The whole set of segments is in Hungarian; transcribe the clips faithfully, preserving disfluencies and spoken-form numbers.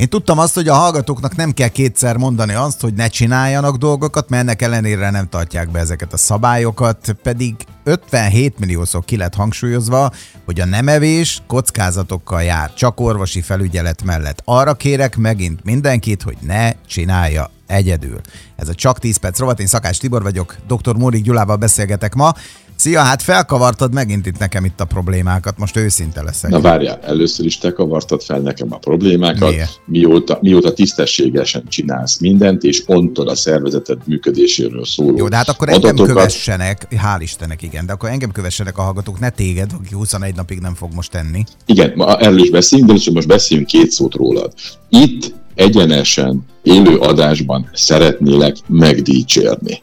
Én tudtam azt, hogy a hallgatóknak nem kell kétszer mondani azt, hogy ne csináljanak dolgokat, mert ennek ellenére nem tartják be ezeket a szabályokat, pedig ötvenhét milliószor ki lett hangsúlyozva, hogy a nemevés kockázatokkal jár, csak orvosi felügyelet mellett. Arra kérek megint mindenkit, hogy ne csinálja egyedül. Ez a Csak tíz perc rovat, én Szakás Tibor vagyok, doktor Mórik Gyulával beszélgetek ma. Szia, hát felkavartad megint itt nekem itt a problémákat, most őszinte leszek. Na várjál, először is te kavartad fel nekem a problémákat, mióta, mióta tisztességesen csinálsz mindent, és ontod a szervezeted működéséről szóló Jó, de hát akkor adatokat. Engem kövessenek, hál' Istennek, igen, de akkor engem kövessenek a hallgatók, ne téged, aki huszonegy napig nem fog most tenni. Igen, ma erről is beszéljünk, de most beszéljünk két szót rólad. Itt egyenesen, élő adásban szeretnélek megdicsérni.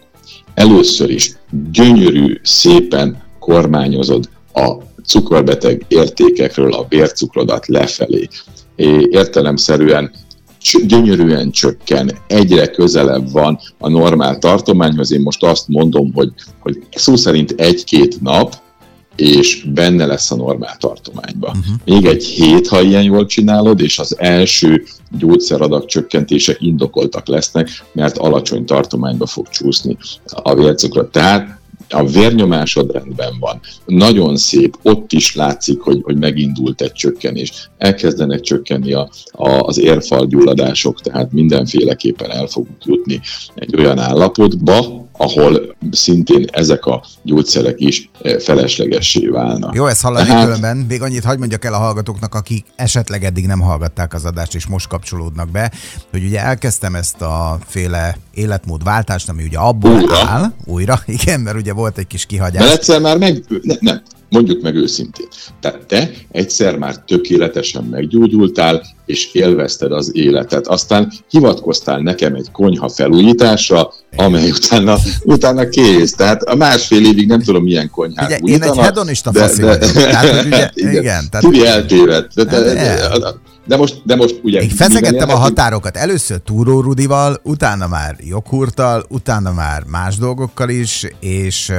Először is gyönyörű, szépen kormányozod a cukorbeteg értékekről a vércukrodat lefelé. Értelemszerűen gyönyörűen csökken, egyre közelebb van a normál tartományhoz. Én most azt mondom, hogy, hogy szó szerint egy-két nap, és benne lesz a normál tartományba. Uh-huh. Még egy hét, ha ilyen jól csinálod, és az első gyógyszeradag csökkentések indokoltak lesznek, mert alacsony tartományba fog csúszni a vércukrot. Tehát a vérnyomásod rendben van. Nagyon szép, ott is látszik, hogy, hogy megindult egy csökkenés. Elkezdenek csökkenni a, a, az érfalgyulladások, tehát mindenféleképpen el fogunk jutni egy olyan állapotba, ahol szintén ezek a gyógyszerek is feleslegessé válnak. Jó, ezt hallani hát... különben. Még annyit hagyd mondjak el a hallgatóknak, akik esetleg eddig nem hallgatták az adást, és most kapcsolódnak be, hogy ugye elkezdtem ezt a féle életmódváltást, ami ugye abból újra. áll, újra, igen, mert ugye volt egy kis kihagyás. De egyszer már meg... Ne, nem, mondjuk meg őszintén. Tehát te egyszer már tökéletesen meggyógyultál, és élvezted az életet. Aztán hivatkoztál nekem egy konyha felújításra, amely utána, utána kész. Tehát a másfél évig nem tudom, milyen konyhát ugye, újítanak. Én egy hedonista faszi vagyok. Tehát, ugye, igen. Turi eltévedt. De, de, de, de, most, de most ugye... Én feszegettem a határokat. Először Túró Rudival, utána már joghurttal, utána már más dolgokkal is, és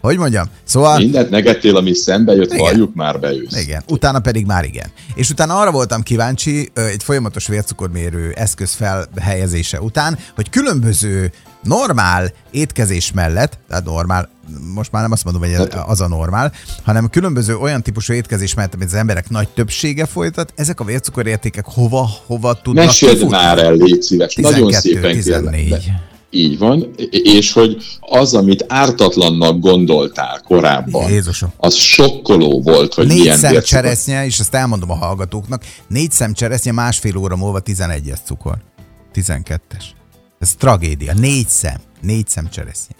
hogy mondjam, szóval... Mindent negettél, ami szembe jött, halljuk már bejössz. Igen, utána pedig már igen. És utána arra voltam kíváncsi, egy folyamatos vércukormérő eszköz felhelyezése után, hogy különböző normál étkezés mellett, tehát normál, most már nem azt mondom, hogy ez, az a normál, hanem különböző olyan típusú étkezés mellett, amit az emberek nagy többsége folytat, ezek a vércukorértékek hova, hova tudnak kifutni? Meséld már el, légy szíves, nagyon szépen kérlek. Így van, és hogy az, amit ártatlannak gondoltál korábban, Jézusom. az sokkoló volt, hogy négy milyen szem vércukor. Cseresznye, és ezt elmondom a hallgatóknak, négy szem cseresznye másfél óra múlva tizenegyes cukor. tizenkettes. Ez tragédia. Négy szem. Négy szem cseresznye.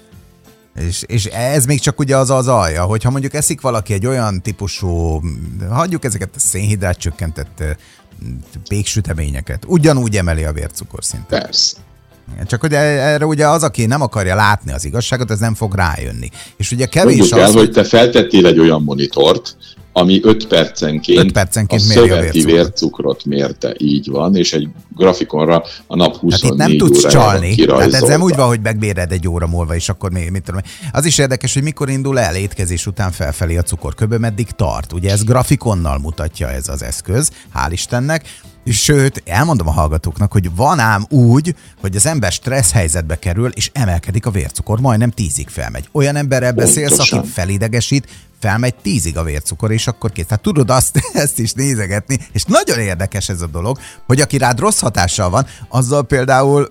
És, és ez még csak ugye az az alja, hogyha mondjuk eszik valaki egy olyan típusú, hagyjuk ezeket a szénhidrát csökkentett péksüteményeket, ugyanúgy emeli a vércukorszintet. Persze. Csak hogy erre ugye az, aki nem akarja látni az igazságot, ez nem fog rájönni. És ugye kevés az... Mondjuk el, hogy te feltettél egy olyan monitort, ami öt percenként, percenként a szöveti a vércukrot. vércukrot mérte, így van, és egy grafikonra a nap huszonnégy hát nem tudsz csalni. Tehát ez nem úgy van, hogy megméred egy óra múlva, és akkor mi, mit tudom. Az is érdekes, hogy mikor indul el étkezés után felfelé a cukorköböm, meddig tart. Ugye ez grafikonnal mutatja ez az eszköz, hál' Istennek. Sőt, elmondom a hallgatóknak, hogy van ám úgy, hogy az ember stressz helyzetbe kerül, és emelkedik a vércukor, majdnem tízig felmegy. Olyan emberrel beszélsz, aki felidegesít, felmegy tízig a vércukor, és akkor kész. Tehát tudod azt, ezt is nézegetni, és nagyon érdekes ez a dolog, hogy aki rád rossz hatással van, azzal például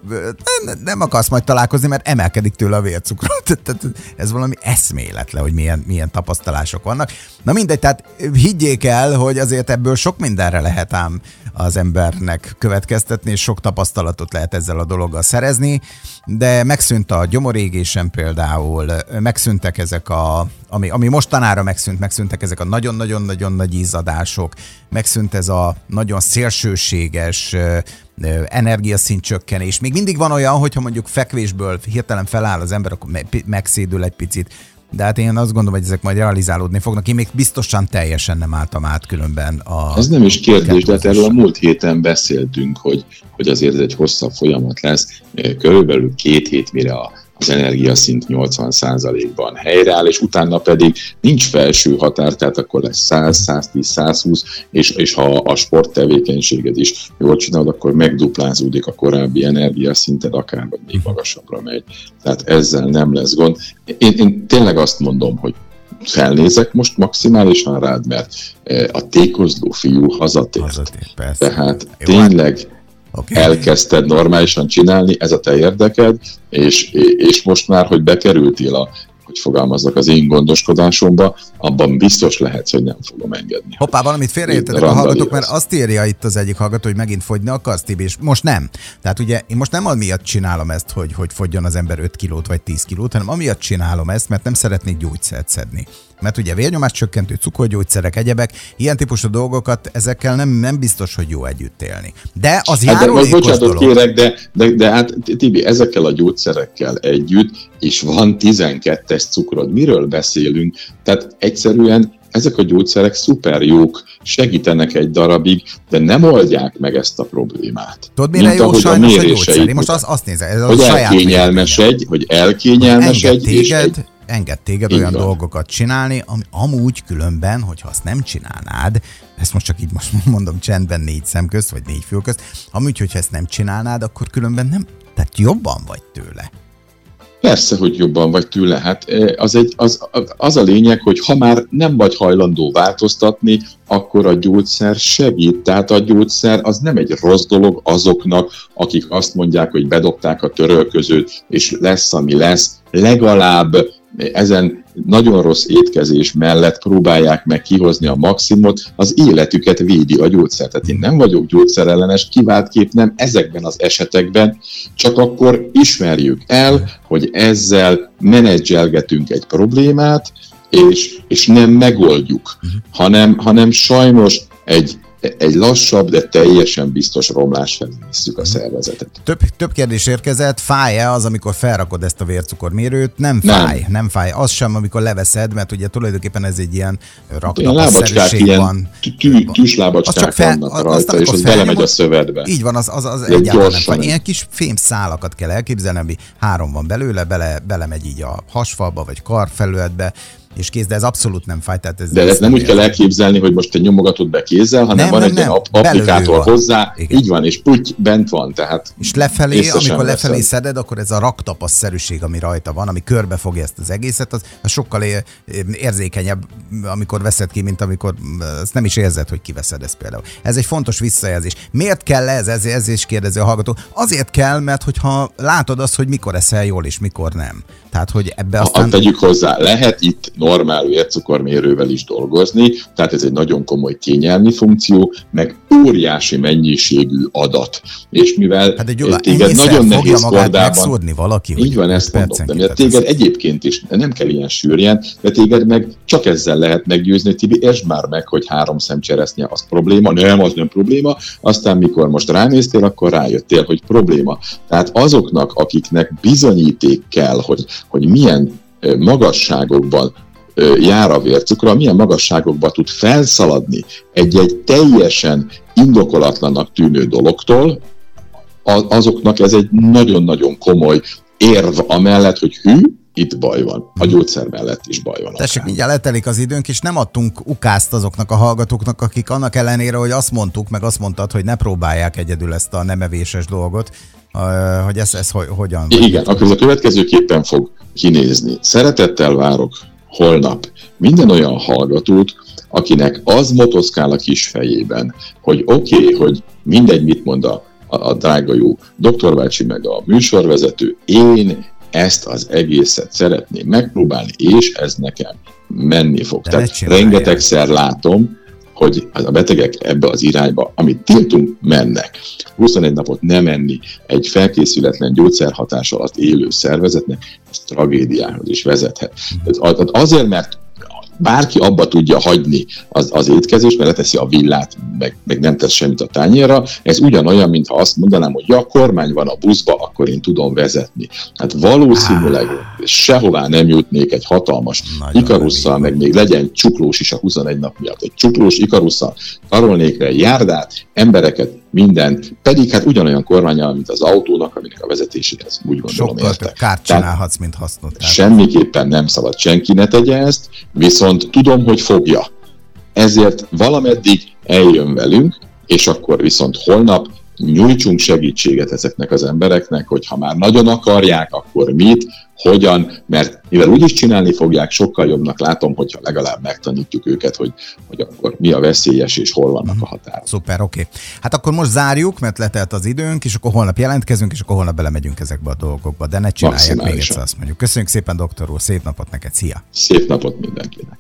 nem, nem akarsz majd találkozni, mert emelkedik tőle a vércukor. Tehát ez valami eszméletlen, hogy milyen, milyen tapasztalások vannak. Na mindegy, tehát higgyék el, hogy azért ebből sok mindenre lehet ám az embernek következtetni, és sok tapasztalatot lehet ezzel a dologgal szerezni, de megszűnt a gyomorégésem például, megszűntek ezek a, ami, ami mostanára megszűnt, megszűntek ezek a nagyon-nagyon-nagyon nagy izzadások, megszűnt ez a nagyon szélsőséges energiaszintcsökkenés. Még mindig van olyan, hogyha mondjuk fekvésből hirtelen feláll az ember, akkor megszédül egy picit, de hát én azt gondolom, hogy ezek majd realizálódni fognak. Én még biztosan teljesen nem álltam át különben a... Ez nem is kérdés, de hát erről a múlt héten beszéltünk, hogy, hogy azért ez egy hosszabb folyamat lesz. Körülbelül két hét, mire a az energiaszint nyolcvan százalékban helyreáll, és utána pedig nincs felső határ, tehát akkor lesz száz, száztíz, százhúsz, és, és ha a sporttevékenységed is jól csinálod, akkor megduplázódik a korábbi energiaszinted, akár vagy még magasabbra megy. Tehát ezzel nem lesz gond. Én, én tényleg azt mondom, hogy felnézek most maximálisan rád, mert a tékozló fiú hazatért. Hazatért, persze. Tehát jó, tényleg... Okay. Elkezdted normálisan csinálni, ez a te érdeked, és, és most már, hogy bekerültél a, hogy fogalmaznak, az én gondoskodásomba, abban biztos lehetsz, hogy nem fogom engedni. Hoppá, valamit félreértetek a hallgatók, mert azt írja itt az egyik hallgató, hogy megint fogyni akarsz, Tibi, és most nem. Tehát ugye én most nem amiatt csinálom ezt, hogy, hogy fogyjon az ember öt kilót vagy tíz kilót, hanem amiatt csinálom ezt, mert nem szeretnék gyógyszert szedni. Mert ugye vérnyomás csökkentő, cukorgyógyszerek, egyebek, ilyen típusú dolgokat, ezekkel nem, nem biztos, hogy jó együtt élni. De az hát járulékos dolog. Bocsánatot kérek, de, de, de hát Tibi, ezekkel a gyógyszerekkel együtt is van tizenkettes cukrod. Miről beszélünk? Tehát egyszerűen ezek a gyógyszerek szuper jók, segítenek egy darabig, de nem oldják meg ezt a problémát. Tudod, mire jó sajnos a gyógyszer? Én most azt, azt nézem, ez hogy a saját elkényelmesedj, hogy elkényelmesedj, és egy... enged téged így olyan van. Dolgokat csinálni, ami amúgy különben, hogyha azt nem csinálnád, ezt most csak így most mondom csendben négy szem közt, vagy négy fül közt, amúgy, hogyha ezt nem csinálnád, akkor különben nem, tehát jobban vagy tőle. Persze, hogy jobban vagy tőle. Hát az, egy, az, az a lényeg, hogy ha már nem vagy hajlandó változtatni, akkor a gyógyszer segít. Tehát a gyógyszer az nem egy rossz dolog azoknak, akik azt mondják, hogy bedobták a törölközőt, és lesz, ami lesz. Legalább ezen nagyon rossz étkezés mellett próbálják meg kihozni a maximumot, az életüket védi a gyógyszer. Tehát én nem vagyok gyógyszerellenes, kiváltképp nem ezekben az esetekben, csak akkor ismerjük el, hogy ezzel menedzselgetünk egy problémát, és, és nem megoldjuk, hanem, hanem sajnos egy Egy lassabb, de teljesen biztos romlás felé visszük a szervezetet. Több, több kérdés érkezett. Fáj-e az, amikor felrakod ezt a vércukormérőt? Nem fáj, nem. nem fáj. Az sem, amikor leveszed, mert ugye tulajdonképpen ez egy ilyen raknapasszerűség van. Tűslábacskák vannak rajta, és az belemegy a szövetbe. Így van, az egyáltalán nem fáj. Ilyen kis fémszálakat kell elképzelni, ami három van belőle, belemegy így a hasfalba, vagy karfelületbe, és kész, de ez abszolút nem fáj. Tehát ez de ezt nem, nem úgy kell elképzelni, hogy most te nyomogatod be kézzel, hanem nem, van nem, egy nem. ilyen applikátor van hozzá, igen. Így van, és puty, bent van. Tehát és lefelé, amikor lefelé veszed. Szeded, akkor ez a raktapasz-szerűség, ami rajta van, ami körbe fogja ezt az egészet, az, az sokkal érzékenyebb, amikor veszed ki, mint amikor ezt nem is érzed, hogy kiveszed ezt például. Ez egy fontos visszajelzés. Miért kell ez? Ez, ez is kérdező a hallgató. Azért kell, mert hogyha látod azt, hogy mikor eszel jól, és mikor nem. Tehát, hogy ebbe aztán... Ha, tegyük hozzá, lehet itt normál vércukormérővel is dolgozni, tehát ez egy nagyon komoly kényelmi funkció, meg óriási mennyiségű adat. És mivel hát Gyula, téged nagyon nehéz kordában... valaki, így van, ezt mondom, de mert téged egyébként is, nem kell ilyen sűrűen, de téged meg csak ezzel lehet meggyőzni, hogy Tibi, értsd már meg, hogy három szemcseresznye az probléma, nem, az nem probléma, aztán mikor most ránéztél, akkor rájöttél, hogy probléma. Tehát azoknak, akiknek bizonyíték kell, hogy, hogy milyen magasságokban jár a vércukra, milyen magasságokban tud felszaladni egy-egy teljesen indokolatlannak tűnő dologtól, azoknak ez egy nagyon-nagyon komoly érv amellett, hogy hű, itt baj van. A gyógyszer mellett is baj van. Tessék, mindjárt letelik az időnk, és nem adtunk ukázt azoknak a hallgatóknak, akik annak ellenére, hogy azt mondtuk, meg azt mondtad, hogy ne próbálják egyedül ezt a nem evéses dolgot, hogy ez, ez hogyan van. Igen, akkor ez a következőképpen fog kinézni. Szeretettel várok holnap minden olyan hallgatót, akinek az motoszkál a kis fejében, hogy oké, okay, hogy mindegy, mit mond a, a, a drága jó doktor Vácsi meg a műsorvezető, én ezt az egészet szeretném megpróbálni, és ez nekem menni fog. De tehát rengetegszer látom, hogy a betegek ebbe az irányba, amit tiltunk, mennek. huszonegy napot nem enni egy felkészületlen gyógyszerhatás alatt élő szervezetnek, ez tragédiához is vezethet. Tehát azért, mert bárki abba tudja hagyni az, az étkezést, mert leteszi a villát, meg, meg nem tesz semmit a tányérra, ez ugyanolyan, mintha azt mondanám, hogy ja, kormány van a buszba, akkor én tudom vezetni. Hát valószínűleg sehová nem jutnék egy hatalmas Ikarusszal, meg még legyen csuklós is a huszonegy nap miatt. Egy csuklós Ikarusszal tarolnék le egy járdát, embereket, mindent, pedig hát ugyanolyan kormányal, mint az autónak, aminek a vezetéséhez úgy gondolom értek. Sokkal kárt csinálhatsz, mint hasznot. Semmiképpen nem szabad, senki ne tegye ezt, viszont tudom, hogy fogja. Ezért valameddig eljön velünk, és akkor viszont holnap nyújtsunk segítséget ezeknek az embereknek, hogy ha már nagyon akarják, akkor mit, hogyan, mert mivel úgyis csinálni fogják, sokkal jobbnak látom, hogyha legalább megtanítjuk őket, hogy, hogy akkor mi a veszélyes és hol vannak a határok. Szuper, oké. Okay. Hát akkor most zárjuk, mert letelt az időnk, és akkor holnap jelentkezünk, és akkor holnap belemegyünk ezekbe a dolgokba, de ne csinálják még egyszer, azt mondjuk. Köszönjük szépen, doktor úr, szép napot neked, szia! Szép napot mindenkinek!